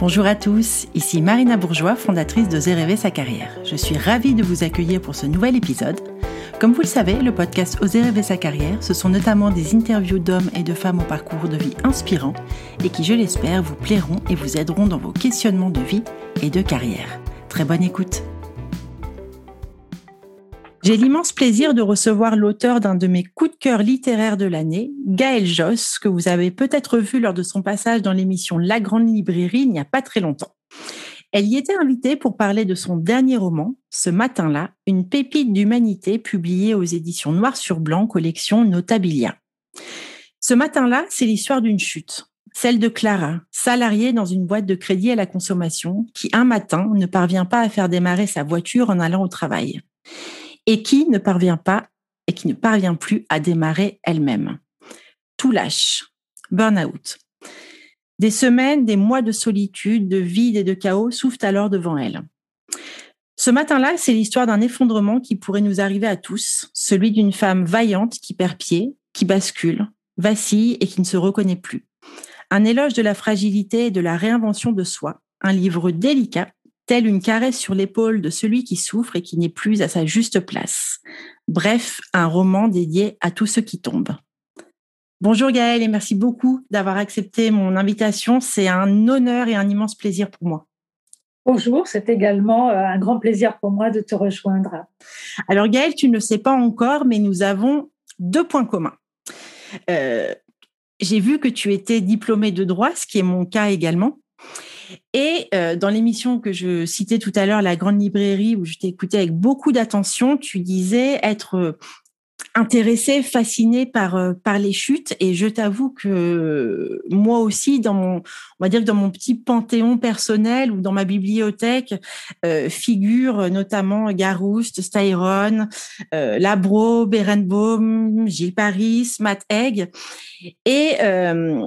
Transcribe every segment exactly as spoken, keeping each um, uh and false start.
Bonjour à tous, ici Marina Bourgeois, fondatrice d'Oser rêver sa carrière. Je suis ravie de vous accueillir pour ce nouvel épisode. Comme vous le savez, le podcast Oser rêver sa carrière, ce sont notamment des interviews d'hommes et de femmes au parcours de vie inspirant et qui, je l'espère, vous plairont et vous aideront dans vos questionnements de vie et de carrière. Très bonne écoute. J'ai l'immense plaisir de recevoir l'auteur d'un de mes coups de cœur littéraires de l'année, Gaëlle Josse, que vous avez peut-être vu lors de son passage dans l'émission La Grande Librairie il n'y a pas très longtemps. Elle y était invitée pour parler de son dernier roman, Ce matin-là, une pépite d'humanité publiée aux éditions Noir sur Blanc, collection Notabilia. Ce matin-là, c'est l'histoire d'une chute. Celle de Clara, salariée dans une boîte de crédit à la consommation, qui un matin ne parvient pas à faire démarrer sa voiture en allant au travail et qui ne parvient pas et qui ne parvient plus à démarrer elle-même. Tout lâche, burn-out. Des semaines, des mois de solitude, de vide et de chaos s'ouvrent alors devant elle. Ce matin-là, c'est l'histoire d'un effondrement qui pourrait nous arriver à tous, celui d'une femme vaillante qui perd pied, qui bascule, vacille et qui ne se reconnaît plus. Un éloge de la fragilité et de la réinvention de soi, un livre délicat, tel une caresse sur l'épaule de celui qui souffre et qui n'est plus à sa juste place. Bref, un roman dédié à tous ceux qui tombent. Bonjour Gaëlle et merci beaucoup d'avoir accepté mon invitation. C'est un honneur et un immense plaisir pour moi. Bonjour, c'est également un grand plaisir pour moi de te rejoindre. Alors Gaëlle, tu ne le sais pas encore, mais nous avons deux points communs. Euh, J'ai vu que tu étais diplômée de droit, ce qui est mon cas également. Et euh, dans l'émission que je citais tout à l'heure, La Grande Librairie, où je t'ai écoutée avec beaucoup d'attention, tu disais être intéressée, fascinée par par les chutes. Et je t'avoue que moi aussi, dans mon, on va dire dans mon petit panthéon personnel ou dans ma bibliothèque, euh, figurent notamment Garouste, Styron, euh, Labro, Berenbaum, Gilles Paris, Matt Haig, et euh,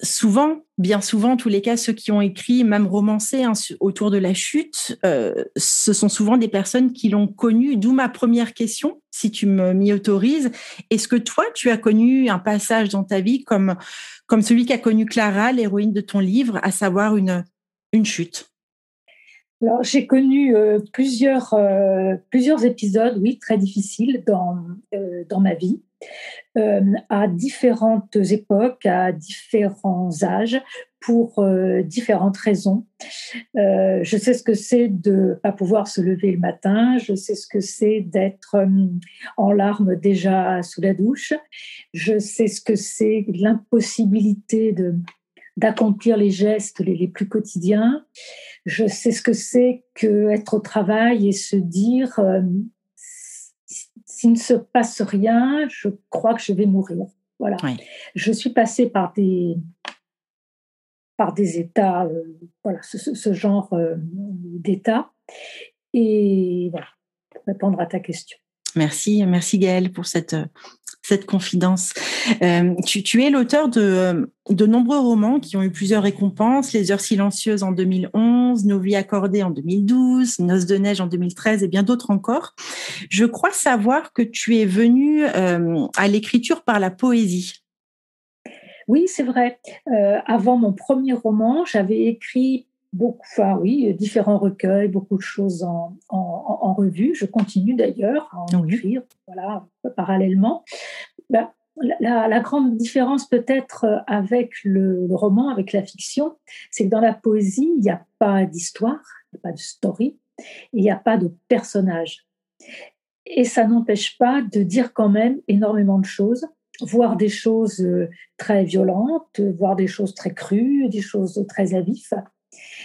souvent, bien souvent, en tous les cas, ceux qui ont écrit, même romancé hein, autour de la chute, euh, ce sont souvent des personnes qui l'ont connue. D'où ma première question, si tu m'y autorises. Est-ce que toi, tu as connu un passage dans ta vie comme, comme celui qu'a connu Clara, l'héroïne de ton livre, à savoir une, une chute ? Alors, j'ai connu euh, plusieurs, euh, plusieurs épisodes, oui, très difficiles dans, euh, dans ma vie. Euh, à différentes époques, à différents âges, pour euh, différentes raisons. Euh, je sais ce que c'est de ne pas pouvoir se lever le matin, je sais ce que c'est d'être euh, en larmes déjà sous la douche, je sais ce que c'est l'impossibilité de, d'accomplir les gestes les, les plus quotidiens, je sais ce que c'est qu'être au travail et se dire euh, s'il ne se passe rien, je crois que je vais mourir. Voilà. Oui. Je suis passée par des, par des états, euh, voilà, ce, ce, ce genre euh, d'état. Et voilà, pour répondre à ta question. Merci, merci Gaëlle pour cette, cette confidence. Euh, tu, tu es l'auteur de, de nombreux romans qui ont eu plusieurs récompenses, Les heures silencieuses en deux mille onze, Nos vies accordées en deux mille douze, Noces de neige en deux mille treize et bien d'autres encore. Je crois savoir que tu es venue euh, à l'écriture par la poésie. Oui, c'est vrai. Euh, avant mon premier roman, j'avais écrit beaucoup, enfin oui, différents recueils, beaucoup de choses en, en, en revue. Je continue d'ailleurs à en oui. écrire, voilà, parallèlement. La, la, la grande différence peut-être avec le, le roman, avec la fiction, c'est que dans la poésie, il n'y a pas d'histoire, il n'y a pas de story, il n'y a pas de personnage. Et ça n'empêche pas de dire quand même énormément de choses, voire des choses très violentes, voire des choses très crues, des choses très à vif.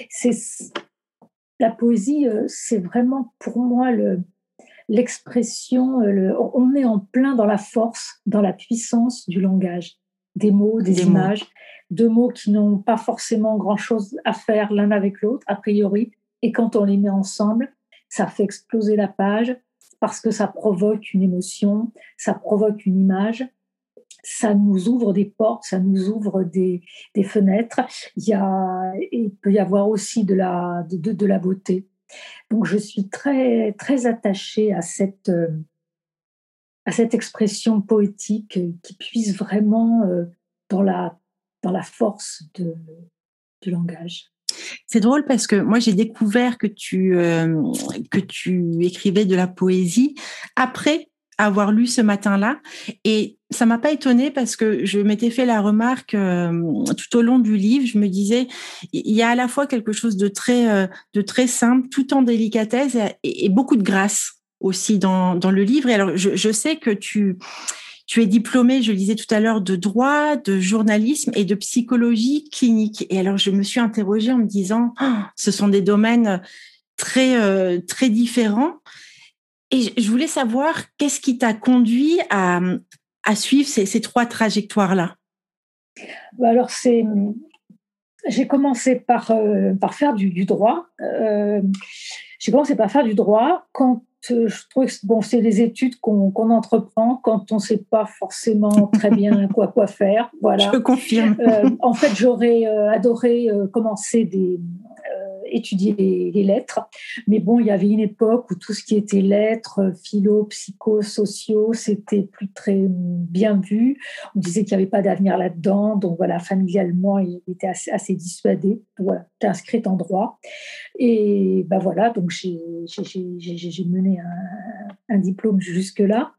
C'est, la poésie, c'est vraiment pour moi le, l'expression, le, on est en plein dans la force, dans la puissance du langage, des mots, des, des images, mots. Deux mots qui n'ont pas forcément grand-chose à faire l'un avec l'autre, a priori, et quand on les met ensemble, ça fait exploser la page parce que ça provoque une émotion, ça provoque une image. Ça nous ouvre des portes, ça nous ouvre des, des fenêtres. Il, y a, il peut y avoir aussi de la, de, de la beauté. Donc, je suis très, très attachée à cette, à cette expression poétique qui puise vraiment dans la, dans la force de, du langage. C'est drôle parce que moi, j'ai découvert que tu, euh, que tu écrivais de la poésie après avoir lu Ce matin-là. Et ça m'a pas étonnée parce que je m'étais fait la remarque euh, tout au long du livre. Je me disais, il y a à la fois quelque chose de très, euh, de très simple, tout en délicatesse et, et, et beaucoup de grâce aussi dans, dans le livre. Et alors, je, je sais que tu... Tu es diplômée, je le disais tout à l'heure, de droit, de journalisme et de psychologie clinique. Et alors, je me suis interrogée en me disant, oh, ce sont des domaines très, euh, très différents. Et je voulais savoir, qu'est-ce qui t'a conduit à, à suivre ces, ces trois trajectoires-là ? Alors, c'est... J'ai commencé par, euh, par faire du, du droit. Euh, j'ai commencé par faire du droit quand je trouve que bon, c'est les études qu'on, qu'on entreprend quand on ne sait pas forcément très bien quoi, quoi faire. Voilà. Je confirme. Euh, en fait, j'aurais euh, adoré euh, commencer des, euh, étudier les, les lettres. Mais bon, il y avait une époque où tout ce qui était lettres, philo, psycho, sociaux, c'était plus très bien vu. On disait qu'il n'y avait pas d'avenir là-dedans. Donc voilà, familialement, il était assez, assez dissuadé. Voilà, t'es inscrite en droit. Et ben voilà, donc j'ai, j'ai, j'ai, j'ai mené Un, un diplôme jusque-là.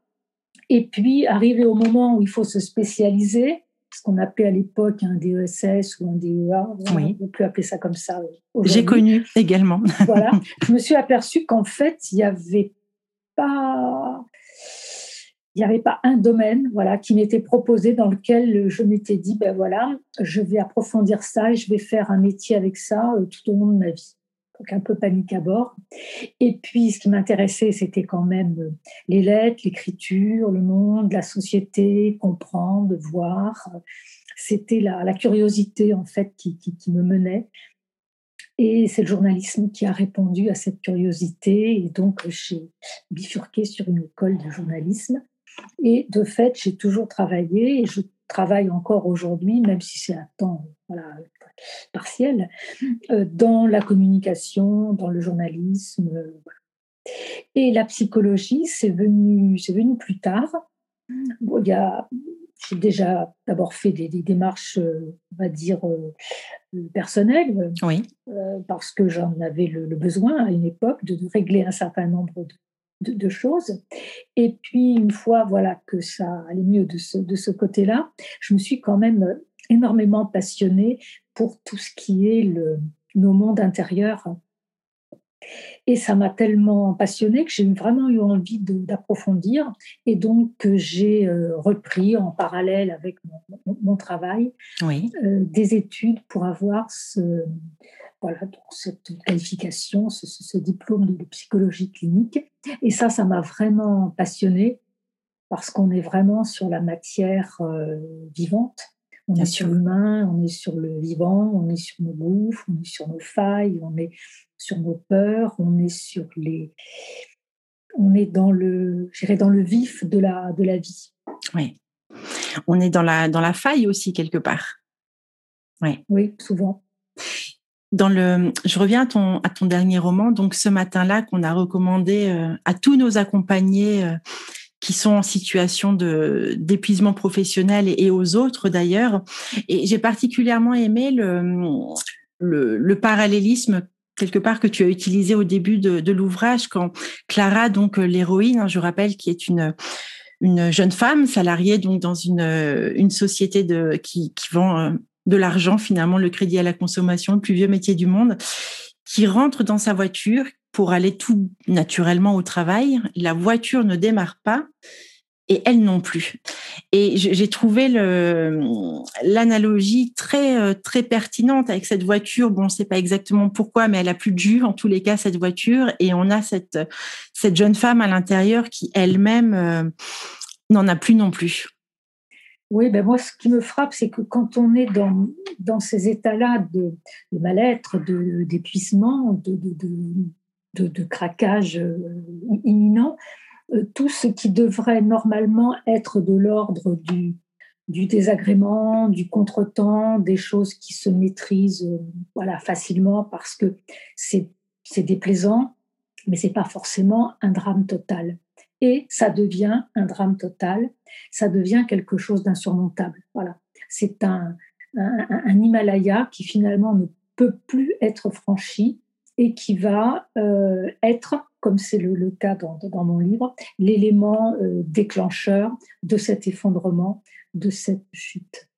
Et puis, arrivé au moment où il faut se spécialiser, ce qu'on appelait à l'époque un D E S S ou un D E A, oui. On ne peut appeler ça comme ça aujourd'hui. J'ai connu également. Voilà. Je me suis aperçue qu'en fait, il n'y avait pas... Il n'y avait pas un domaine, voilà, qui m'était proposé dans lequel je m'étais dit, ben voilà, je vais approfondir ça et je vais faire un métier avec ça euh, tout au long de ma vie. Donc, un peu panique à bord. Et puis, ce qui m'intéressait, c'était quand même les lettres, l'écriture, le monde, la société, comprendre, voir. C'était la, la curiosité, en fait, qui, qui, qui me menait. Et c'est le journalisme qui a répondu à cette curiosité. Et donc, j'ai bifurqué sur une école de journalisme. Et de fait, j'ai toujours travaillé et je travaille encore aujourd'hui, même si c'est à temps voilà, partiel, euh, dans la communication, dans le journalisme. Euh, voilà. Et la psychologie, c'est venu, c'est venu plus tard. Bon, y a, j'ai déjà d'abord fait des, des démarches, euh, on va dire, euh, personnelles, oui. euh, parce que j'en avais le, le besoin à une époque de, de régler un certain nombre de De, de choses. Et puis, une fois voilà, que ça allait mieux de ce, de ce côté-là, je me suis quand même énormément passionnée pour tout ce qui est le, nos mondes intérieurs. Et ça m'a tellement passionnée que j'ai vraiment eu envie de, d'approfondir. Et donc, que j'ai euh, repris en parallèle avec mon, mon, mon travail oui. euh, des études pour avoir ce, voilà, donc cette qualification, ce, ce, ce diplôme de psychologie clinique. Et ça, ça m'a vraiment passionnée parce qu'on est vraiment sur la matière euh, vivante. On est sur l'humain, on est sur le vivant, on est sur nos gouffres, on est sur nos failles, on est sur nos peurs, on est sur les, on est dans le, je dirais dans le vif de la de la vie. Oui, on est dans la dans la faille aussi quelque part. Oui, oui, souvent. Dans le, je reviens à ton, à ton dernier roman, donc Ce matin-là qu'on a recommandé euh, à tous nos accompagnés. Euh, qui sont en situation de, d'épuisement professionnel et, et aux autres d'ailleurs. Et j'ai particulièrement aimé le, le, le parallélisme quelque part que tu as utilisé au début de, de l'ouvrage quand Clara, donc l'héroïne, hein, je rappelle, qui est une, une jeune femme salariée donc dans une, une société de, qui, qui vend de l'argent, finalement le crédit à la consommation, le plus vieux métier du monde, qui rentre dans sa voiture, pour aller tout naturellement au travail, la voiture ne démarre pas et elle non plus. Et j'ai trouvé le, l'analogie très, très pertinente avec cette voiture. Bon, on ne sait pas exactement pourquoi, mais elle n'a plus de jus, en tous les cas, cette voiture. Et on a cette, cette jeune femme à l'intérieur qui, elle-même, euh, n'en a plus non plus. Oui, ben moi, ce qui me frappe, c'est que quand on est dans, dans ces états-là de, de mal-être, de, d'épuisement, de... de, de De, de craquage imminent, tout ce qui devrait normalement être de l'ordre du, du désagrément, du contretemps, des choses qui se maîtrisent voilà, facilement parce que c'est, c'est déplaisant, mais ce n'est pas forcément un drame total. Et ça devient un drame total, ça devient quelque chose d'insurmontable. Voilà. C'est un, un, un Himalaya qui finalement ne peut plus être franchie et qui va euh, être, comme c'est le, le cas dans, dans mon livre, l'élément euh, déclencheur de cet effondrement, de cette chute.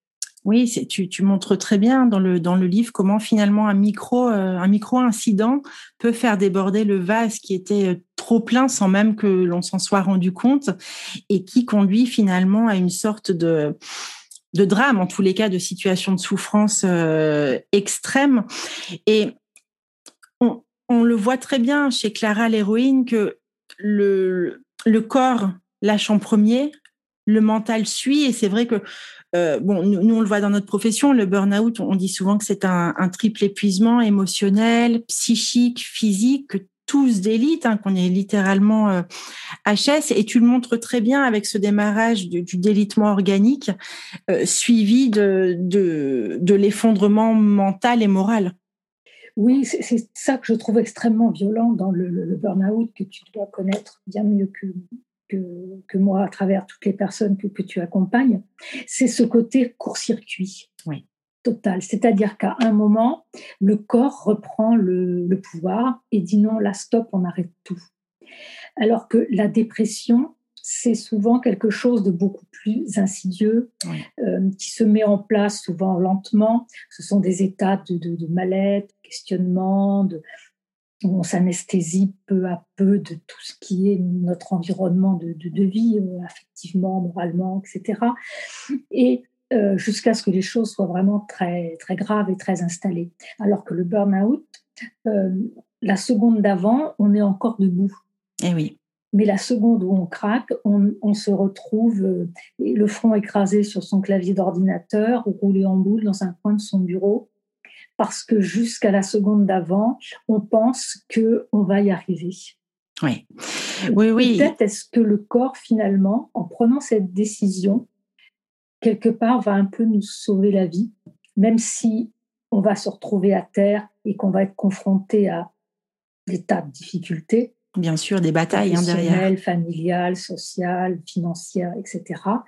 Oui, c'est, tu, tu montres très bien dans le, dans le livre comment finalement un micro, euh, un micro-incident peut faire déborder le vase qui était trop plein sans même que l'on s'en soit rendu compte et qui conduit finalement à une sorte de... de drame, en tous les cas, de situation de souffrance euh, extrême. Et on, on le voit très bien chez Clara, l'héroïne, que le, le corps lâche en premier, le mental suit. Et c'est vrai que, euh, bon, nous, nous, on le voit dans notre profession, le burn-out, on dit souvent que c'est un, un triple épuisement émotionnel, psychique, physique, tous d'élite, hein, qu'on est littéralement euh, H S, et tu le montres très bien avec ce démarrage du, du délitement organique euh, suivi de, de, de l'effondrement mental et moral. Oui, c'est, c'est ça que je trouve extrêmement violent dans le, le, le burn-out, que tu dois connaître bien mieux que, que, que moi à travers toutes les personnes que, que tu accompagnes, c'est ce côté court-circuit. Oui. Total. C'est-à-dire qu'à un moment, le corps reprend le, le pouvoir et dit non, là, stop, on arrête tout. Alors que la dépression, c'est souvent quelque chose de beaucoup plus insidieux, oui. euh, qui se met en place souvent lentement. Ce sont des états de, de, de mal-être, de questionnement, de, où on s'anesthésie peu à peu de tout ce qui est notre environnement de, de, de vie, euh, affectivement, moralement, et cetera. Et Euh, jusqu'à ce que les choses soient vraiment très, très graves et très installées. Alors que le burn-out, euh, la seconde d'avant, on est encore debout. Eh oui. Mais la seconde où on craque, on, on se retrouve euh, le front écrasé sur son clavier d'ordinateur ou roulé en boule dans un coin de son bureau, parce que jusqu'à la seconde d'avant, on pense qu'on va y arriver. Oui, oui, oui. Peut-être est-ce que le corps, finalement, en prenant cette décision, quelque part, va un peu nous sauver la vie, même si on va se retrouver à terre et qu'on va être confronté à des tas de difficultés. Bien sûr, des batailles hein, derrière. Familiales, sociales, financières, et cetera.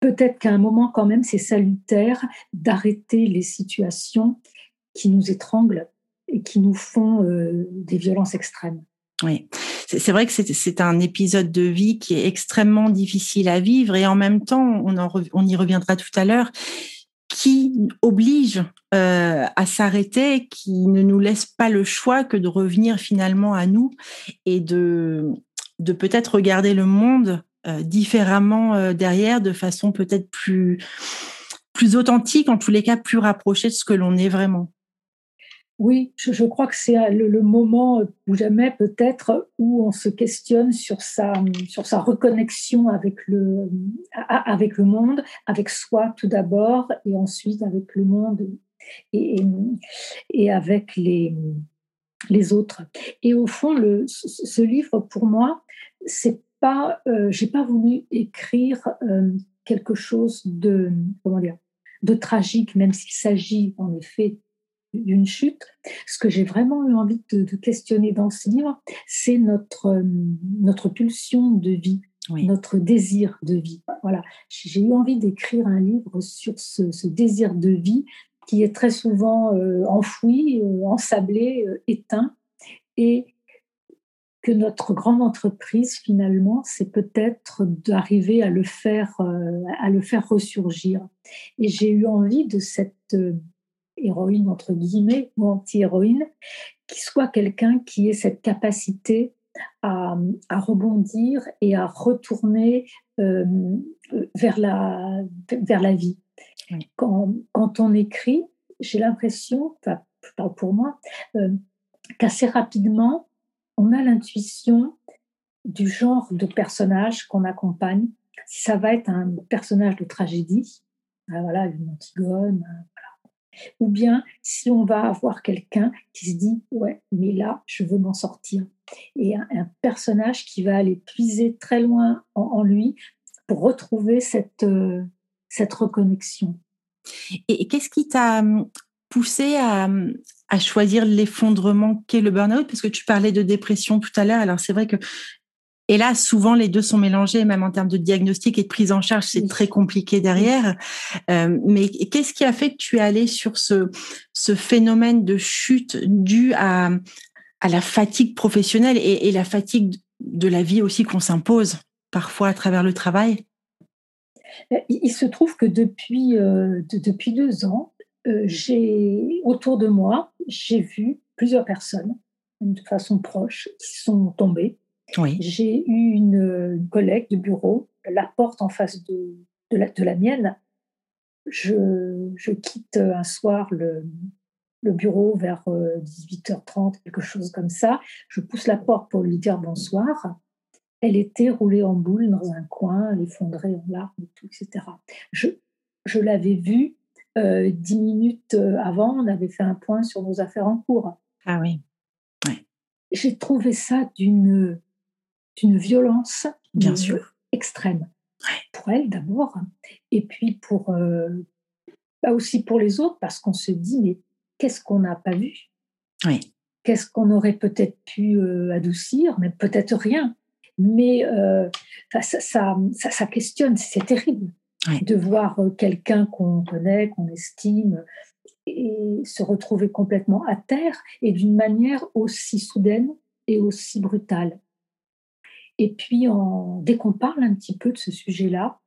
Peut-être qu'à un moment, quand même, c'est salutaire d'arrêter les situations qui nous étranglent et qui nous font euh, des violences extrêmes. Oui, c'est vrai que c'est, c'est un épisode de vie qui est extrêmement difficile à vivre et en même temps, on, en rev- on y reviendra tout à l'heure, qui oblige euh, à s'arrêter, qui ne nous laisse pas le choix que de revenir finalement à nous et de, de peut-être regarder le monde euh, différemment euh, derrière, de façon peut-être plus, plus authentique, en tous les cas plus rapprochée de ce que l'on est vraiment. Oui, je, je crois que c'est le, le moment ou jamais peut-être où on se questionne sur sa, sur sa reconnexion avec le, avec le monde, avec soi tout d'abord et ensuite avec le monde et, et, et avec les, les autres. Et au fond, le, ce livre pour moi, c'est pas, euh, j'ai pas voulu écrire euh, quelque chose de, comment dire, de tragique, même s'il s'agit en effet d'une chute. Ce que j'ai vraiment eu envie de, de questionner dans ce livre, c'est notre, notre pulsion de vie, oui. Notre désir de vie. Voilà. J'ai eu envie d'écrire un livre sur ce, ce désir de vie qui est très souvent euh, enfoui, euh, ensablé, euh, éteint, et que notre grande entreprise, finalement, c'est peut-être d'arriver à le faire, euh, à le faire ressurgir. Et j'ai eu envie de cette... Euh, héroïne entre guillemets ou anti-héroïne, qui soit quelqu'un qui ait cette capacité à, à rebondir et à retourner euh, vers, la, vers la vie. Oui. Quand, quand on écrit, j'ai l'impression, enfin, pas pour moi, euh, qu'assez rapidement, on a l'intuition du genre de personnage qu'on accompagne. Si ça va être un personnage de tragédie, voilà, une Antigone, voilà. Ou bien si on va avoir quelqu'un qui se dit « ouais, mais là, je veux m'en sortir ». Et un, un personnage qui va aller puiser très loin en, en lui pour retrouver cette, euh, cette reconnexion. Et, et qu'est-ce qui t'a poussé à, à choisir l'effondrement qu'est le burn-out ? Parce que tu parlais de dépression tout à l'heure, alors c'est vrai que Et là, souvent, les deux sont mélangés, même en termes de diagnostic et de prise en charge, c'est oui. très compliqué derrière. Euh, mais qu'est-ce qui a fait que tu es allée sur ce, ce phénomène de chute dû à, à la fatigue professionnelle et, et la fatigue de la vie aussi qu'on s'impose parfois à travers le travail? Il se trouve que depuis, euh, de, depuis deux ans, euh, j'ai, autour de moi, j'ai vu plusieurs personnes, de façon proche, qui sont tombées. Oui. J'ai eu une, une collègue de bureau, la porte en face de, de, la, de la mienne. Je, je quitte un soir le, le bureau vers dix-huit heures trente, quelque chose comme ça. Je pousse la porte pour lui dire bonsoir. Elle était roulée en boule dans un coin, elle effondrée en larmes, et tout, et cetera. Je, je l'avais vue euh, dix minutes avant, on avait fait un point sur nos affaires en cours. Ah oui. Ouais. J'ai trouvé ça d'une, d'une violence bien sûr extrême. Ouais. Pour elle d'abord, et puis pour, euh, bah aussi pour les autres, parce qu'on se dit, mais qu'est-ce qu'on n'a pas vu ? Oui. Qu'est-ce qu'on aurait peut-être pu euh, adoucir, mais peut-être rien. Mais euh, ça, ça, ça, ça questionne, c'est terrible oui. de voir quelqu'un qu'on connaît, qu'on estime, et se retrouver complètement à terre et d'une manière aussi soudaine et aussi brutale. Et puis, en, dès qu'on parle un petit peu de ce sujet-là,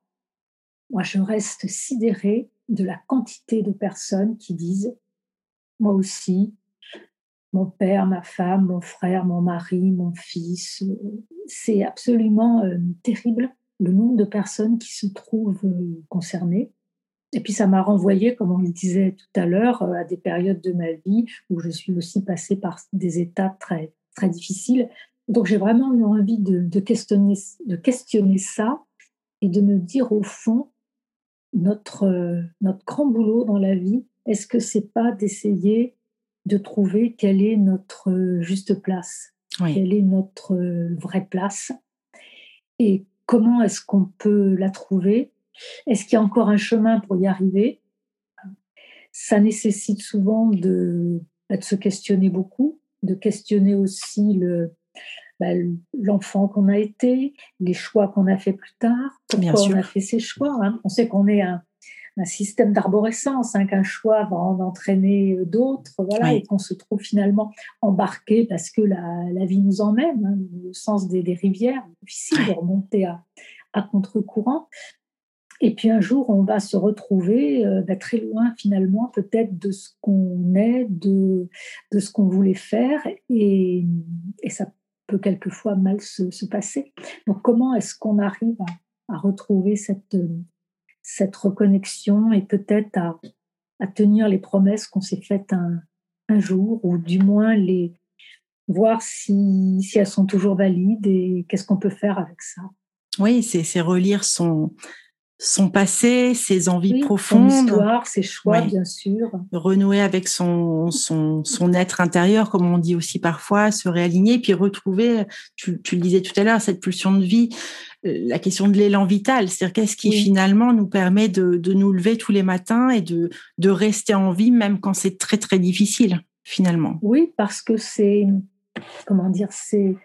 moi, je reste sidérée de la quantité de personnes qui disent « moi aussi ». Mon père, ma femme, mon frère, mon mari, mon fils. C'est absolument euh, terrible le nombre de personnes qui se trouvent euh, concernées. Et puis ça m'a renvoyée, comme on le disait tout à l'heure, euh, à des périodes de ma vie où je suis aussi passée par des étapes très, très difficiles. Donc j'ai vraiment eu envie de, de, questionner, de questionner ça et de me dire au fond, notre, euh, notre grand boulot dans la vie, est-ce que ce n'est pas d'essayer de trouver quelle est notre juste place, oui. quelle est notre vraie place et comment est-ce qu'on peut la trouver? Est-ce qu'il y a encore un chemin pour y arriver? Ça nécessite souvent de, de se questionner beaucoup, de questionner aussi le, ben, l'enfant qu'on a été, les choix qu'on a fait plus tard, pourquoi Bien sûr. on a fait ces choix. Hein. On sait qu'on est un un système d'arborescence, hein, qu'un choix va en entraîner d'autres, voilà, oui. et qu'on se trouve finalement embarqué parce que la, la vie nous emmène, hein, le sens des, des rivières, difficile oui. de remonter à, à contre-courant. Et puis un jour, on va se retrouver euh, bah, très loin finalement peut-être de ce qu'on est, de, de ce qu'on voulait faire, et, et ça peut quelquefois mal se, se passer. Donc comment est-ce qu'on arrive à, à retrouver cette... cette reconnexion et peut-être à, à tenir les promesses qu'on s'est faites un, un jour, ou du moins les, voir si, si elles sont toujours valides et qu'est-ce qu'on peut faire avec ça. Oui, c'est, c'est relire son, son passé, ses envies oui, profondes. Son histoire, ses choix, oui. bien sûr. Renouer avec son, son, son être intérieur, comme on dit aussi parfois, se réaligner, puis retrouver, tu, tu le disais tout à l'heure, cette pulsion de vie, la question de l'élan vital, c'est-à-dire qu'est-ce qui oui. finalement nous permet de, de nous lever tous les matins et de, de rester en vie même quand c'est très très difficile finalement. Oui, parce que c'est, comment dire, c'est,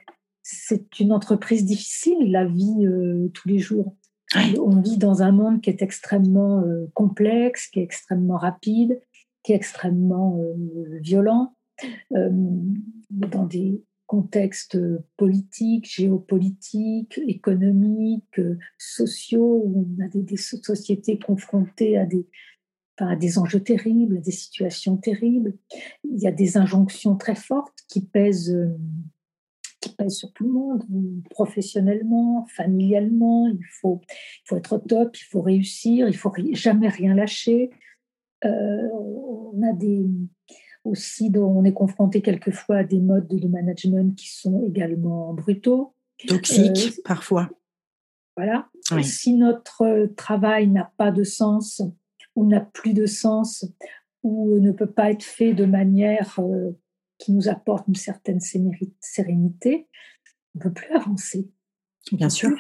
c'est une entreprise difficile, la vie euh, tous les jours. Oui. On vit dans un monde qui est extrêmement euh, complexe, qui est extrêmement rapide, qui est extrêmement euh, violent, euh, dans des contextes politiques, géopolitiques, économiques, euh, sociaux, où on a des, des sociétés confrontées à des, enfin, à des enjeux terribles, à des situations terribles. Il y a des injonctions très fortes qui pèsent, euh, qui pèsent sur tout le monde, professionnellement, familialement. Il faut, il faut être au top, il faut réussir, il ne faut ri- jamais rien lâcher. Euh, on a des... aussi, on est confronté quelquefois à des modes de management qui sont également brutaux. Toxiques, euh, parfois. Voilà. Oui. Si notre travail n'a pas de sens, ou n'a plus de sens, ou ne peut pas être fait de manière euh, qui nous apporte une certaine sérénité, on ne peut plus avancer. Bien sûr.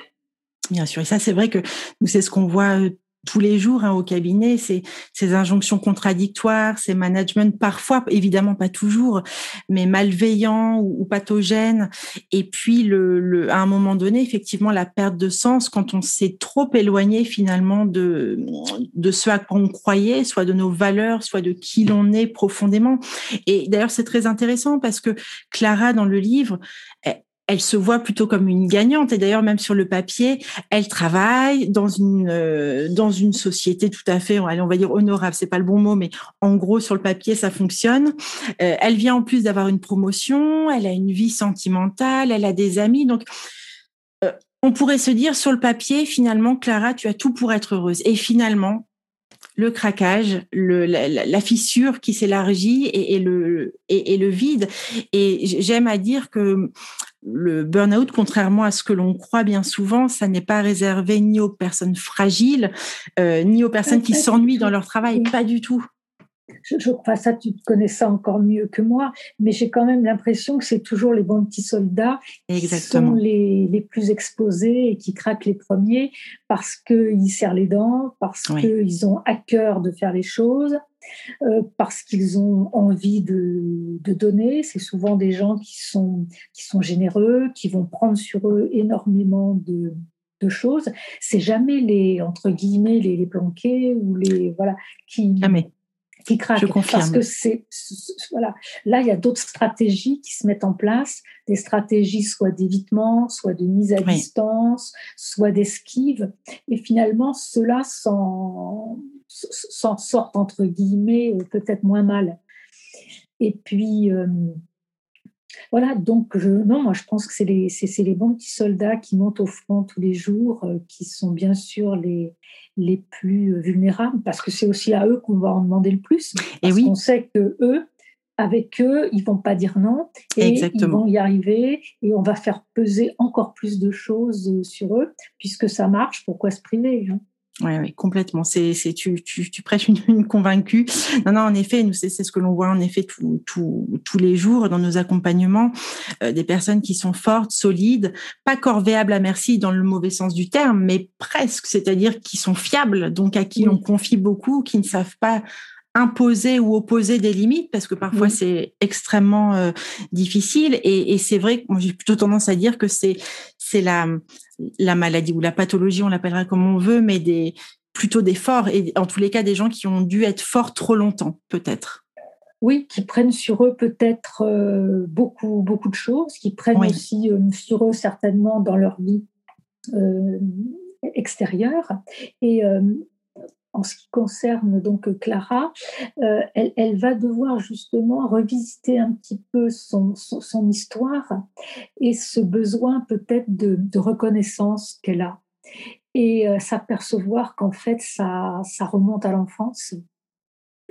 Bien sûr. Et ça, c'est vrai que c'est ce qu'on voit tous les jours hein, au cabinet, ces, ces injonctions contradictoires, ces managements parfois, évidemment pas toujours, mais malveillants ou, ou pathogènes. Et puis, le, le, à un moment donné, effectivement, la perte de sens quand on s'est trop éloigné finalement de, de ce à quoi on croyait, soit de nos valeurs, soit de qui l'on est profondément. Et d'ailleurs, c'est très intéressant parce que Clara, dans le livre, elle, elle se voit plutôt comme une gagnante. Et d'ailleurs, même sur le papier, elle travaille dans une euh, dans une société tout à fait, on va dire honorable, c'est pas le bon mot, mais en gros, sur le papier, ça fonctionne. Euh, elle vient en plus d'avoir une promotion, elle a une vie sentimentale, elle a des amis. Donc, euh, on pourrait se dire, sur le papier, finalement, Clara, tu as tout pour être heureuse. Et finalement, le craquage, le, la, la fissure qui s'élargit et, et, le, et, et le vide. Et j'aime à dire que le burn-out, contrairement à ce que l'on croit bien souvent, ça n'est pas réservé ni aux personnes fragiles, euh, ni aux personnes qui s'ennuient dans leur travail, pas du tout. Je, je, enfin, ça, tu connais ça encore mieux que moi, mais j'ai quand même l'impression que c'est toujours les bons petits soldats Exactement. qui sont les, les plus exposés et qui craquent les premiers parce qu'ils serrent les dents, parce oui. qu'ils ont à cœur de faire les choses, euh, parce qu'ils ont envie de, de donner. C'est souvent des gens qui sont, qui sont généreux, qui vont prendre sur eux énormément de... de choses. C'est jamais les, entre guillemets, les, les planqués ou les, voilà, qui... Jamais. Qui craquent. Je confirme. Parce que c'est, voilà. Là, il y a d'autres stratégies qui se mettent en place, des stratégies soit d'évitement, soit de mise à oui. distance, soit d'esquive. Et finalement, ceux-là s'en, s'en sortent, entre guillemets, peut-être moins mal. Et puis, euh, voilà, donc, je, non, moi, je pense que c'est les, c'est, c'est les bons petits soldats qui montent au front tous les jours, euh, qui sont bien sûr les, les plus vulnérables, parce que c'est aussi à eux qu'on va en demander le plus. Parce et oui. qu'on sait qu'eux, avec eux, ils ne vont pas dire non, et Exactement. ils vont y arriver, et on va faire peser encore plus de choses sur eux, puisque ça marche, pourquoi se priver, hein ? Oui, oui, complètement. C'est, c'est, tu, tu, tu prêches une, une convaincue. Non, non, en effet, nous, c'est, c'est ce que l'on voit en effet tout, tout, tous les jours dans nos accompagnements, euh, des personnes qui sont fortes, solides, pas corvéables à merci dans le mauvais sens du terme, mais presque, c'est-à-dire qui sont fiables, donc à qui oui. l'on confie beaucoup, qui ne savent pas imposer ou opposer des limites, parce que parfois oui. c'est extrêmement euh, difficile. Et, et c'est vrai que moi, j'ai plutôt tendance à dire que c'est, c'est la, la maladie ou la pathologie, on l'appellera comme on veut, mais des, plutôt des forts, et en tous les cas des gens qui ont dû être forts trop longtemps, peut-être. Oui, qui prennent sur eux peut-être euh, beaucoup, beaucoup de choses, qui prennent oui. aussi euh, sur eux certainement dans leur vie euh, extérieure. Et euh, en ce qui concerne donc Clara, euh, elle, elle va devoir justement revisiter un petit peu son, son, son histoire et ce besoin peut-être de, de reconnaissance qu'elle a et euh, s'apercevoir qu'en fait ça, ça remonte à l'enfance.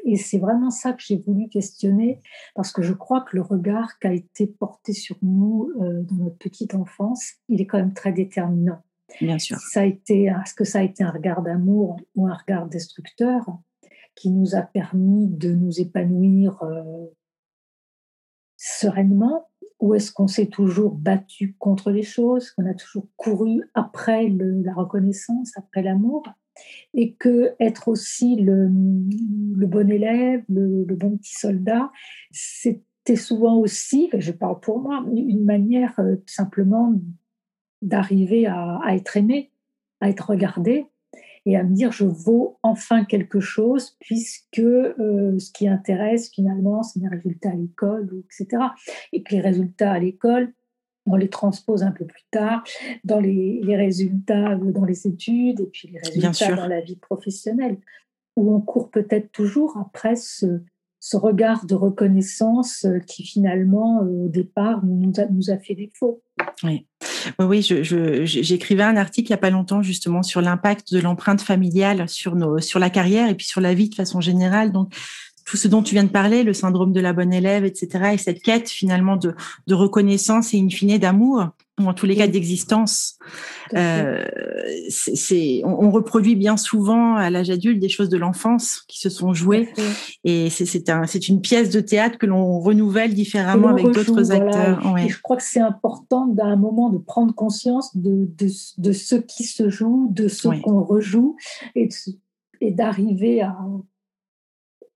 Et c'est vraiment ça que j'ai voulu questionner, parce que je crois que le regard qui a été porté sur nous euh, dans notre petite enfance, il est quand même très déterminant. Bien sûr. Ça a été, est-ce que ça a été un regard d'amour ou un regard destructeur qui nous a permis de nous épanouir euh, sereinement, ou est-ce qu'on s'est toujours battu contre les choses, qu'on a toujours couru après le, la reconnaissance, après l'amour, et que être aussi le, le bon élève, le, le bon petit soldat, c'était souvent aussi, je parle pour moi, une manière euh, tout simplement d'arriver à, à être aimée, à être regardée et à me dire je vaux enfin quelque chose, puisque euh, ce qui intéresse finalement c'est les résultats à l'école, et cetera. Et que les résultats à l'école, on les transpose un peu plus tard dans les, les résultats dans les études et puis les résultats dans la vie professionnelle, où on court peut-être toujours après ce, ce regard de reconnaissance qui finalement au départ nous a, nous a fait défaut. Oui. Oui, je, je, j'écrivais un article il n'y a pas longtemps justement sur l'impact de l'empreinte familiale sur, nos, sur la carrière et puis sur la vie de façon générale. Donc, tout ce dont tu viens de parler, le syndrome de la bonne élève, et cetera, et cette quête finalement de, de reconnaissance et in fine d'amour, ou en tous les cas d'existence. Euh, c'est, c'est, on, on reproduit bien souvent à l'âge adulte des choses de l'enfance qui se sont jouées. Et c'est, c'est, un, c'est une pièce de théâtre que l'on renouvelle différemment l'on avec rejoue, d'autres voilà. acteurs. Ouais. Et je crois que c'est important à un moment de prendre conscience de, de, de ce qui se joue, de ce oui. qu'on rejoue, et de et d'arriver à,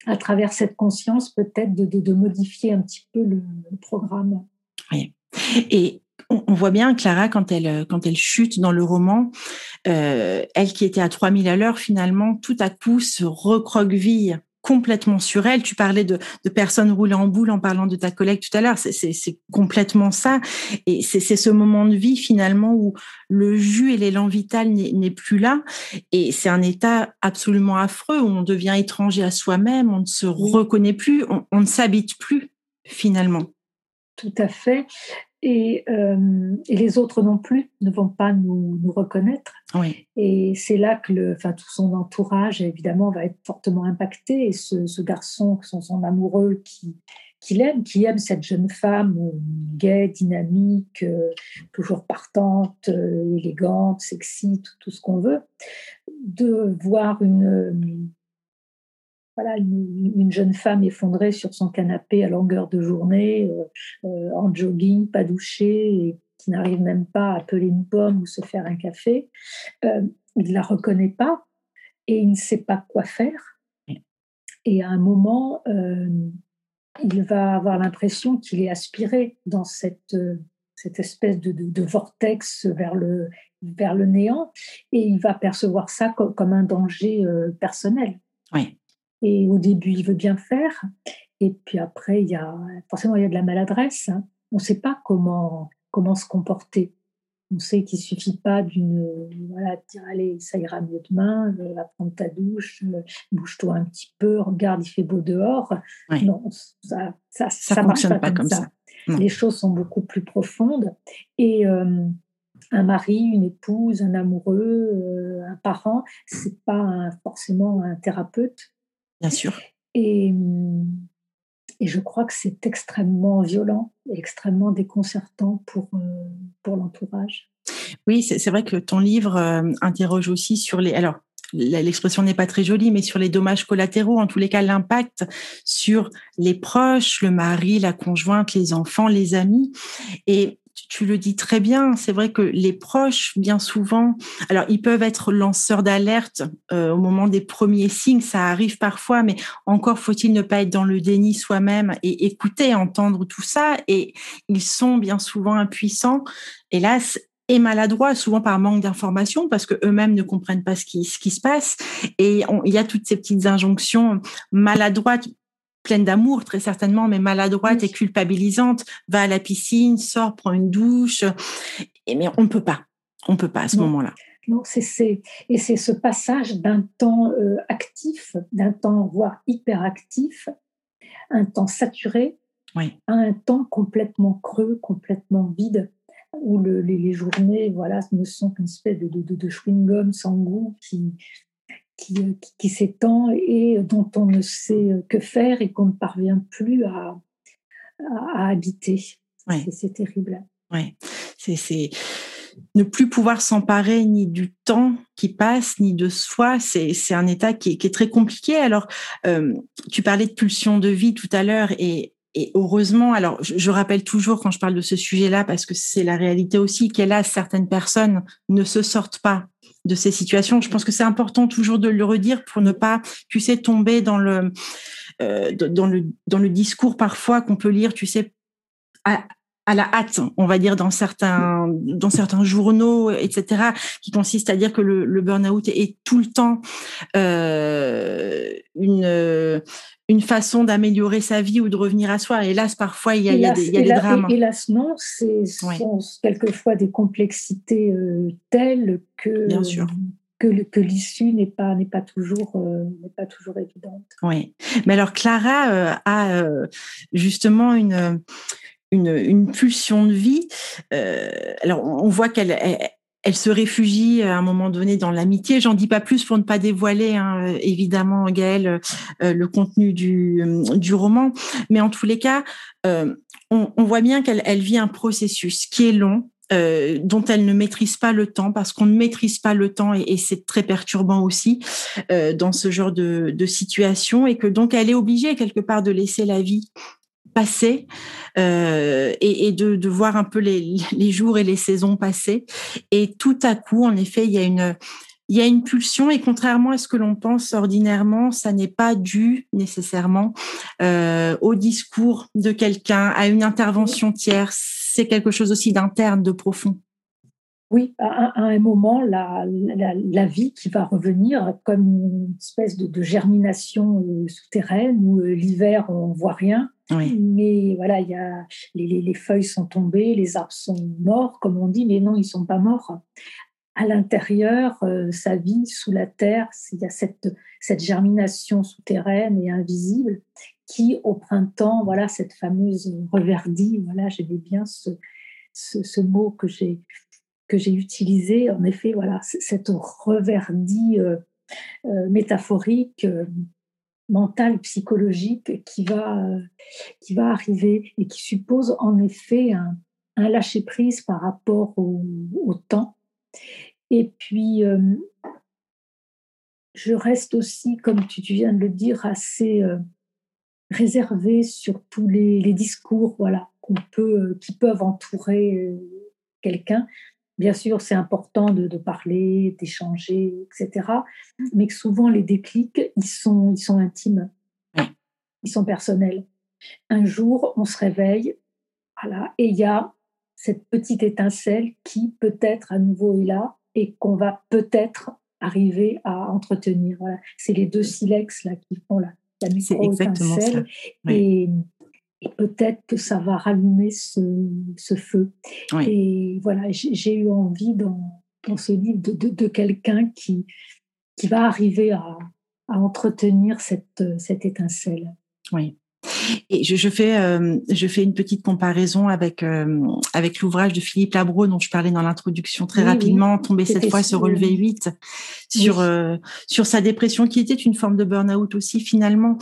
à travers cette conscience peut-être de, de, de modifier un petit peu le, le programme. Oui. Et on voit bien Clara, quand elle, quand elle chute dans le roman, euh, elle qui était à trois mille à l'heure, finalement, tout à coup se recroqueville complètement sur elle. Tu parlais de, de personnes roulées en boule en parlant de ta collègue tout à l'heure. C'est, c'est, c'est complètement ça. Et c'est, c'est ce moment de vie, finalement, où le jus et l'élan vital n'est, n'est plus là. Et c'est un état absolument affreux où on devient étranger à soi-même, on ne se reconnaît plus, on, on ne s'habite plus, finalement. Tout à fait. Et, euh, et les autres non plus ne vont pas nous, nous reconnaître. Oui. Et c'est là que le, enfin, tout son entourage, évidemment, va être fortement impacté. Et ce, ce garçon, son, son amoureux qui, qui l'aime, qui aime cette jeune femme gaie, dynamique, euh, toujours partante, euh, élégante, sexy, tout, tout ce qu'on veut, de voir une... Euh, Voilà, une, une jeune femme effondrée sur son canapé à longueur de journée, euh, en jogging, pas douchée, et qui n'arrive même pas à peler une pomme ou se faire un café. Euh, il ne la reconnaît pas et il ne sait pas quoi faire. Et à un moment, euh, il va avoir l'impression qu'il est aspiré dans cette, euh, cette espèce de, de, de vortex vers le, vers le néant, et il va percevoir ça comme, comme un danger euh, personnel. Oui. Et au début, il veut bien faire. Et puis après, il y a, forcément, il y a de la maladresse. Hein. On ne sait pas comment, comment se comporter. On sait qu'il ne suffit pas d'une, voilà, de dire « Allez, ça ira mieux demain, va prendre ta douche, bouge-toi un petit peu, regarde, il fait beau dehors. Oui. » Non, ça ne marche pas, pas comme ça. ça. Les choses sont beaucoup plus profondes. Et... Euh, un mari, une épouse, un amoureux, euh, un parent, ce n'est pas un, forcément un thérapeute. Bien sûr. Et, et je crois que c'est extrêmement violent, extrêmement déconcertant pour, euh, pour l'entourage. Oui, c'est, c'est vrai que ton livre euh, interroge aussi sur les... Alors, l'expression n'est pas très jolie, mais sur les dommages collatéraux, en tous les cas, l'impact sur les proches, le mari, la conjointe, les enfants, les amis. Et... Tu le dis très bien, c'est vrai que les proches, bien souvent, alors ils peuvent être lanceurs d'alerte euh, au moment des premiers signes, ça arrive parfois, mais encore faut-il ne pas être dans le déni soi-même et écouter, entendre tout ça, et ils sont bien souvent impuissants, hélas, et maladroits, souvent par manque d'informations, parce qu'eux-mêmes ne comprennent pas ce qui, ce qui se passe, et on, il y a toutes ces petites injonctions maladroites, pleine d'amour, très certainement, mais maladroite et culpabilisante, va à la piscine, sort, prend une douche. Et mais on ne peut pas, on ne peut pas à ce non. moment-là. Non, c'est, c'est, et c'est ce passage d'un temps euh, actif, d'un temps voire hyperactif, un temps saturé, oui. à un temps complètement creux, complètement vide, où le, les, les journées voilà, ne sont qu'une espèce de, de, de, de chewing-gum sans goût qui... Qui, qui, qui s'étend et dont on ne sait que faire et qu'on ne parvient plus à, à, à habiter. Ouais. C'est, c'est terrible. Ouais. C'est, c'est ne plus pouvoir s'emparer ni du temps qui passe, ni de soi. C'est, c'est un état qui est, qui est très compliqué. Alors, euh, tu parlais de pulsion de vie tout à l'heure et Et heureusement, alors je, je rappelle toujours quand je parle de ce sujet-là, parce que c'est la réalité aussi, qu'hélas, certaines personnes ne se sortent pas de ces situations. Je pense que c'est important toujours de le redire pour ne pas, tu sais, tomber dans le, euh, dans le, dans le discours parfois qu'on peut lire, tu sais, à, à la hâte, on va dire, dans certains, dans certains journaux, et cetera, qui consiste à dire que le, le burn-out est, est tout le temps euh, une... une façon d'améliorer sa vie ou de revenir à soi. Hélas, parfois, il y a, hélas, il y a, des, il y a hélas, des drames. Hélas, non. Ce sont ouais. quelquefois des complexités euh, telles que, Bien sûr. que, que l'issue n'est pas, n'est pas toujours, euh, n'est pas toujours évidente. Oui. Mais alors, Clara euh, a euh, justement une, une, une pulsion de vie. Euh, alors, on voit qu'elle... Elle, Elle se réfugie à un moment donné dans l'amitié. J'en dis pas plus pour ne pas dévoiler, hein, évidemment, Gaëlle, euh, le contenu du, du roman. Mais en tous les cas, euh, on, on voit bien qu'elle elle vit un processus qui est long, euh, dont elle ne maîtrise pas le temps, parce qu'on ne maîtrise pas le temps, et, et c'est très perturbant aussi euh, dans ce genre de, de situation, et que donc elle est obligée quelque part de laisser la vie passer euh, et, et de, de voir un peu les, les jours et les saisons passer. Et tout à coup, en effet, il y a une, Il y a une pulsion et contrairement à ce que l'on pense ordinairement, ça n'est pas dû nécessairement euh, au discours de quelqu'un, à une intervention tierce. C'est quelque chose aussi d'interne, de profond. Oui, à un moment, la, la, la vie qui va revenir comme une espèce de, de germination euh, souterraine où euh, l'hiver, on ne voit rien. Oui. Mais voilà, y a, les, les, les feuilles sont tombées, les arbres sont morts, comme on dit, mais non, ils ne sont pas morts. À l'intérieur, euh, sa vie sous la terre, il y a cette, cette germination souterraine et invisible qui, au printemps, voilà, cette fameuse reverdie, voilà, j'aimais bien ce, ce, ce mot que j'ai... que j'ai utilisé, en effet, voilà, cette reverdie euh, euh, métaphorique, euh, mentale, psychologique qui va, euh, qui va arriver et qui suppose en effet un, un lâcher-prise par rapport au, au temps. Et puis, euh, je reste aussi, comme tu, tu viens de le dire, assez euh, réservée sur tous les, les discours voilà, qu'on peut, qui peuvent entourer euh, quelqu'un. Bien sûr, c'est important de, de parler, d'échanger, et cetera. Mais que souvent, les déclics, ils sont, ils sont intimes, ils sont personnels. Un jour, on se réveille, voilà, et il y a cette petite étincelle qui, peut-être, à nouveau est là et qu'on va peut-être arriver à entretenir. Voilà. C'est les deux silex là, qui font la, la micro-étincelle. Oui. Et... Et peut-être que ça va rallumer ce, ce feu. Oui. Et voilà, j'ai, j'ai eu envie dans, dans ce livre de, de, de quelqu'un qui, qui va arriver à, à entretenir cette, cette étincelle. Oui. Et je, je, fais, euh, je fais une petite comparaison avec, euh, avec l'ouvrage de Philippe Labro dont je parlais dans l'introduction très oui, rapidement, oui. Tomber sept fois, se relever huit, sur, oui. euh, sur sa dépression qui était une forme de burn-out aussi finalement.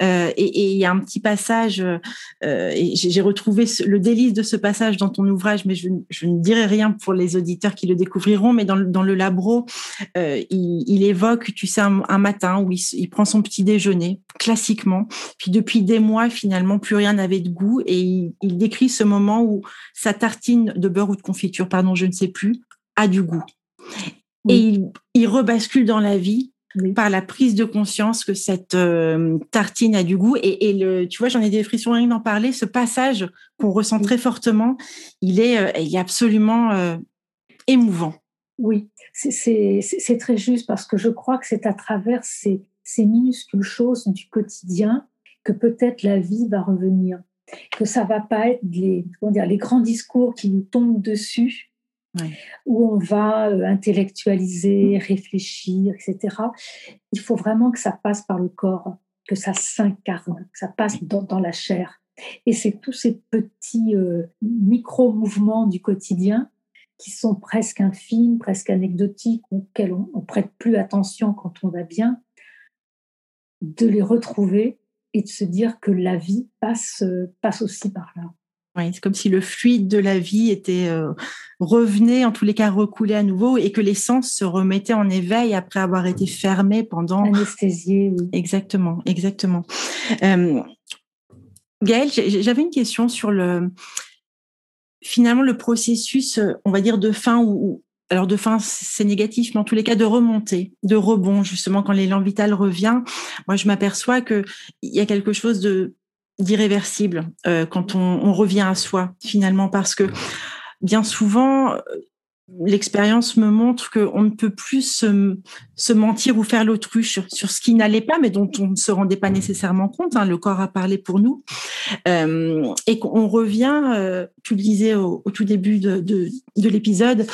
Euh, et il y a un petit passage, euh, et j'ai retrouvé le délice de ce passage dans ton ouvrage, mais je, je ne dirai rien pour les auditeurs qui le découvriront, mais dans le, dans le Labro, euh, il, il évoque, tu sais, un, un matin où il, il prend son petit déjeuner, classiquement, puis depuis des mois, finalement, plus rien n'avait de goût et il, il décrit ce moment où sa tartine de beurre ou de confiture, pardon, je ne sais plus, a du goût. Oui. Et il, il rebascule dans la vie oui. par la prise de conscience que cette euh, tartine a du goût. Et, et le, tu vois, j'en ai des frissons rien que d'en parler. Ce passage qu'on ressent oui. très fortement, il est, euh, il est absolument euh, émouvant. Oui, c'est, c'est, c'est très juste parce que je crois que c'est à travers ces, ces minuscules choses du quotidien que peut-être la vie va revenir, que ça ne va pas être les, comment dire, les grands discours qui nous tombent dessus, ouais. où on va intellectualiser, réfléchir, et cetera. Il faut vraiment que ça passe par le corps, que ça s'incarne, que ça passe dans, dans la chair. Et c'est tous ces petits euh, micro-mouvements du quotidien qui sont presque infimes, presque anecdotiques, auxquels on ne prête plus attention quand on va bien, de les retrouver et de se dire que la vie passe, passe aussi par là. Oui, c'est comme si le fluide de la vie était, euh, revenait, en tous les cas recoulait à nouveau, et que les sens se remettaient en éveil après avoir été fermés pendant... Anesthésiés, oui. Exactement, exactement. Euh, Gaëlle, j'avais une question sur le... Finalement, le processus, on va dire, de fin ou... Alors, de fin, c'est négatif, mais en tous les cas, de remontée, de rebond, justement, quand l'élan vital revient, moi, je m'aperçois qu'il y a quelque chose de, d'irréversible euh, quand on, on revient à soi, finalement, parce que bien souvent, l'expérience me montre qu'on ne peut plus se, se mentir ou faire l'autruche sur ce qui n'allait pas, mais dont on ne se rendait pas nécessairement compte. Hein, le corps a parlé pour nous. Euh, et qu'on revient, euh, tu le disais au, au tout début de, de, de l'épisode,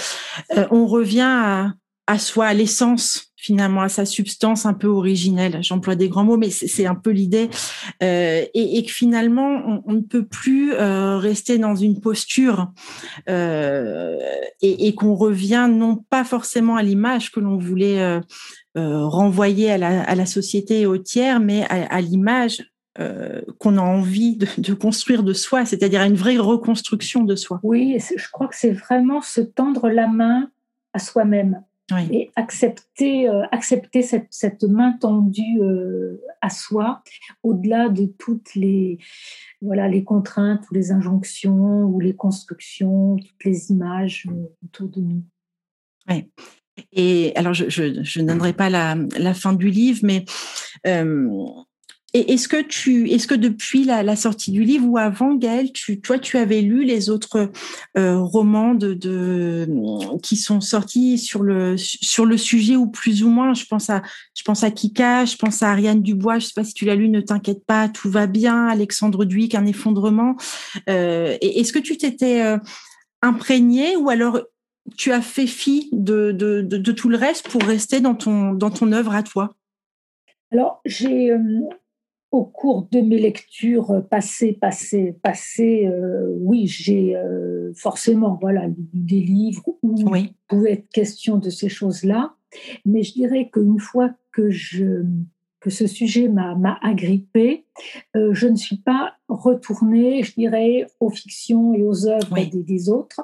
euh, on revient à, à soi, à l'essence, finalement, à sa substance un peu originelle. J'emploie des grands mots, mais c'est, c'est un peu l'idée. Euh, et, et que finalement, on, on ne peut plus euh, rester dans une posture euh, et, et qu'on revient non pas forcément à l'image que l'on voulait euh, euh, renvoyer à la, à la société et aux tiers, mais à, à l'image euh, qu'on a envie de, de construire de soi, c'est-à-dire à une vraie reconstruction de soi. Oui, je crois que c'est vraiment se tendre la main à soi-même. Oui. Et accepter, euh, accepter cette, cette main tendue euh, à soi, au-delà de toutes les, voilà, les contraintes ou les injonctions ou les constructions, toutes les images autour de nous. Oui. Et alors, je, je, je donnerai pas la, la fin du livre, mais euh, est-ce que tu, est-ce que depuis la, la sortie du livre ou avant, Gaëlle, tu, toi, tu avais lu les autres euh, romans de, de qui sont sortis sur le sur le sujet ou plus ou moins. Je pense à, je pense à Kika, je pense à Ariane Dubois. Je sais pas si tu l'as lu. Ne t'inquiète pas, tout va bien. Alexandre Duyck, Un effondrement. Euh, est-ce que tu t'étais euh, imprégnée ou alors tu as fait fi de, de, de, de tout le reste pour rester dans ton, dans ton œuvre à toi? Alors, j'ai, euh, au cours de mes lectures passées, passées, passées, euh, oui, j'ai euh, forcément voilà, des livres où oui. il pouvait être question de ces choses-là. Mais je dirais qu'une fois que, je, que ce sujet m'a, m'a agrippée, euh, je ne suis pas retournée, je dirais, aux fictions et aux œuvres oui. des, des autres.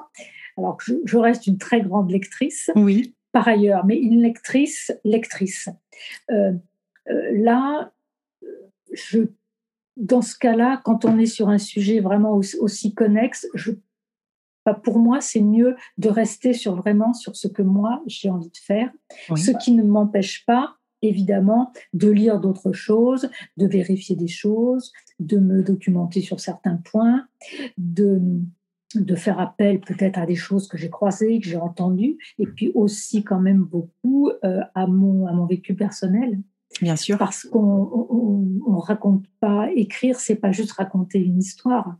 Alors que je, je reste une très grande lectrice, oui. par ailleurs, mais une lectrice, lectrice. Euh, euh, là, je, dans ce cas-là, quand on est sur un sujet vraiment aussi, aussi connexe, je, bah pour moi, c'est mieux de rester sur, vraiment sur ce que moi, j'ai envie de faire, oui. ce qui ne m'empêche pas, évidemment, de lire d'autres choses, de vérifier des choses, de me documenter sur certains points, de... de faire appel peut-être à des choses que j'ai croisées, que j'ai entendues, et puis aussi quand même beaucoup euh, à mon, à mon vécu personnel. Bien sûr. Parce qu'on ne raconte pas, écrire, c'est pas juste raconter une histoire.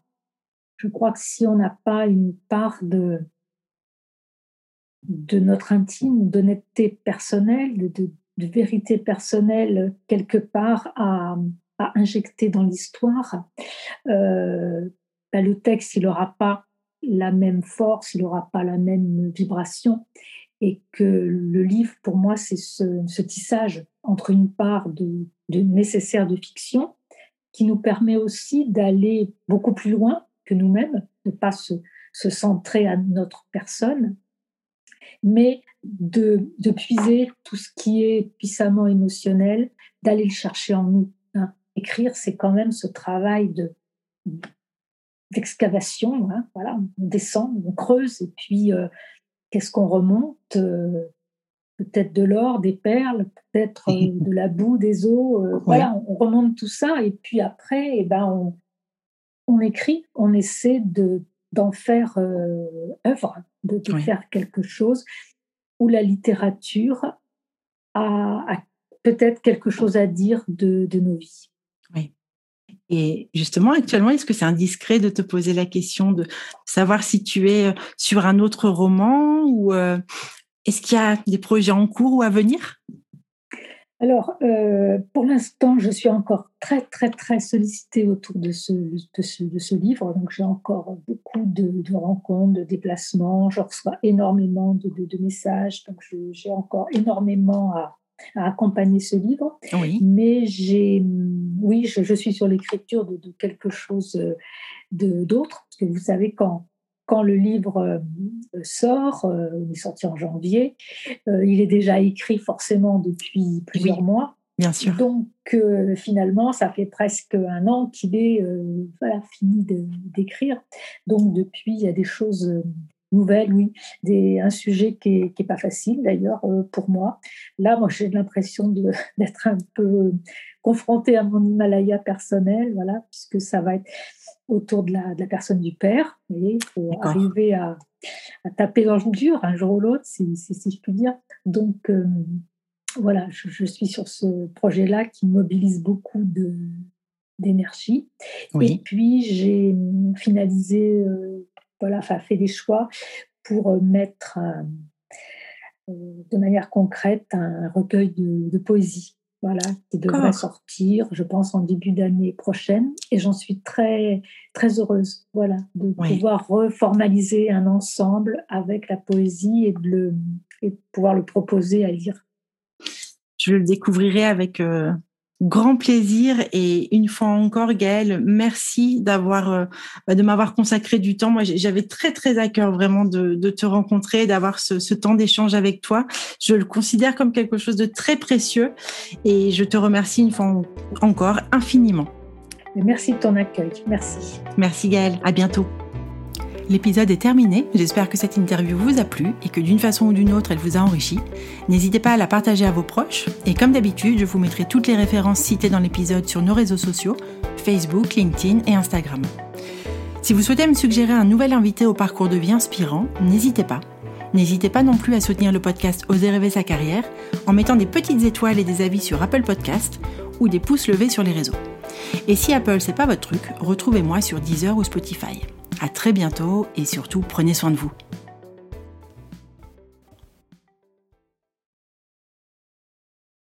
Je crois que si on n'a pas une part de, de notre intime, d'honnêteté personnelle, de, de, de vérité personnelle quelque part à, à injecter dans l'histoire, euh, ben le texte, il n'aura pas la même force, il n'aura pas la même vibration, et que le livre, pour moi, c'est ce, ce tissage entre une part de, de nécessaire de fiction qui nous permet aussi d'aller beaucoup plus loin que nous-mêmes, de ne pas se, se centrer à notre personne, mais de, de puiser tout ce qui est puissamment émotionnel, d'aller le chercher en nous. Hein. Écrire, c'est quand même ce travail de... d'excavation, hein, voilà, on descend, on creuse, et puis euh, qu'est-ce qu'on remonte euh, peut-être de l'or, des perles, peut-être euh, de la boue, des eaux, euh, ouais. voilà, on remonte tout ça, et puis après, eh ben, on, on écrit, on essaie de, d'en faire euh, œuvre, de, de ouais. faire quelque chose où la littérature a, a peut-être quelque chose à dire de, de nos vies. Oui. Et justement, actuellement, est-ce que c'est indiscret de te poser la question de savoir si tu es sur un autre roman ou euh, est-ce qu'il y a des projets en cours ou à venir? Alors, euh, pour l'instant, je suis encore très, très, très sollicitée autour de ce, de ce, de ce livre. Donc, j'ai encore beaucoup de, de rencontres, de déplacements. Je reçois énormément de, de, de messages. Donc, je, j'ai encore énormément à... à accompagner ce livre, oui. mais j'ai, oui, je, je suis sur l'écriture de, de quelque chose de, d'autre, parce que vous savez, quand, quand le livre sort, euh, il est sorti en janvier, euh, il est déjà écrit forcément depuis plusieurs oui. mois, bien sûr. donc euh, finalement, ça fait presque un an qu'il est euh, voilà, fini de, d'écrire, donc depuis, il y a des choses... Euh, nouvelle, oui, des, un sujet qui n'est qui est pas facile d'ailleurs euh, pour moi. Là, moi, j'ai l'impression de, d'être un peu confrontée à mon Himalaya personnel, voilà, puisque ça va être autour de la, de la personne du père. Vous voyez, il faut D'accord. arriver à, à taper dans le dur un jour ou l'autre, si, si, si je puis dire. Donc, euh, voilà, je, je suis sur ce projet-là qui mobilise beaucoup de, d'énergie. Oui. Et puis, j'ai finalisé... Euh, Voilà, enfin, fait des choix pour mettre euh, de manière concrète un recueil de, de poésie, voilà, qui devrait oh. sortir, je pense, en début d'année prochaine. Et j'en suis très, très heureuse, voilà, de oui. pouvoir reformaliser un ensemble avec la poésie et de, le, et de pouvoir le proposer à lire. Je le découvrirai avec... Euh... grand plaisir, et une fois encore, Gaëlle, merci d'avoir de m'avoir consacré du temps. Moi, j'avais très très à cœur vraiment de, de te rencontrer, d'avoir ce, ce temps d'échange avec toi. Je le considère comme quelque chose de très précieux, et je te remercie une fois encore infiniment. Merci de ton accueil. Merci. Merci Gaëlle. À bientôt. l'épisode est terminé. J'espère que cette interview vous a plu et que d'une façon ou d'une autre, elle vous a enrichi. N'hésitez pas à la partager à vos proches. Et comme d'habitude, je vous mettrai toutes les références citées dans l'épisode sur nos réseaux sociaux, Facebook, LinkedIn et Instagram. Si vous souhaitez me suggérer un nouvel invité au parcours de vie inspirant, n'hésitez pas. N'hésitez pas non plus à soutenir le podcast Oser rêver sa carrière en mettant des petites étoiles et des avis sur Apple Podcasts ou des pouces levés sur les réseaux. Et si Apple, c'est pas votre truc, retrouvez-moi sur Deezer ou Spotify. À très bientôt et surtout, prenez soin de vous.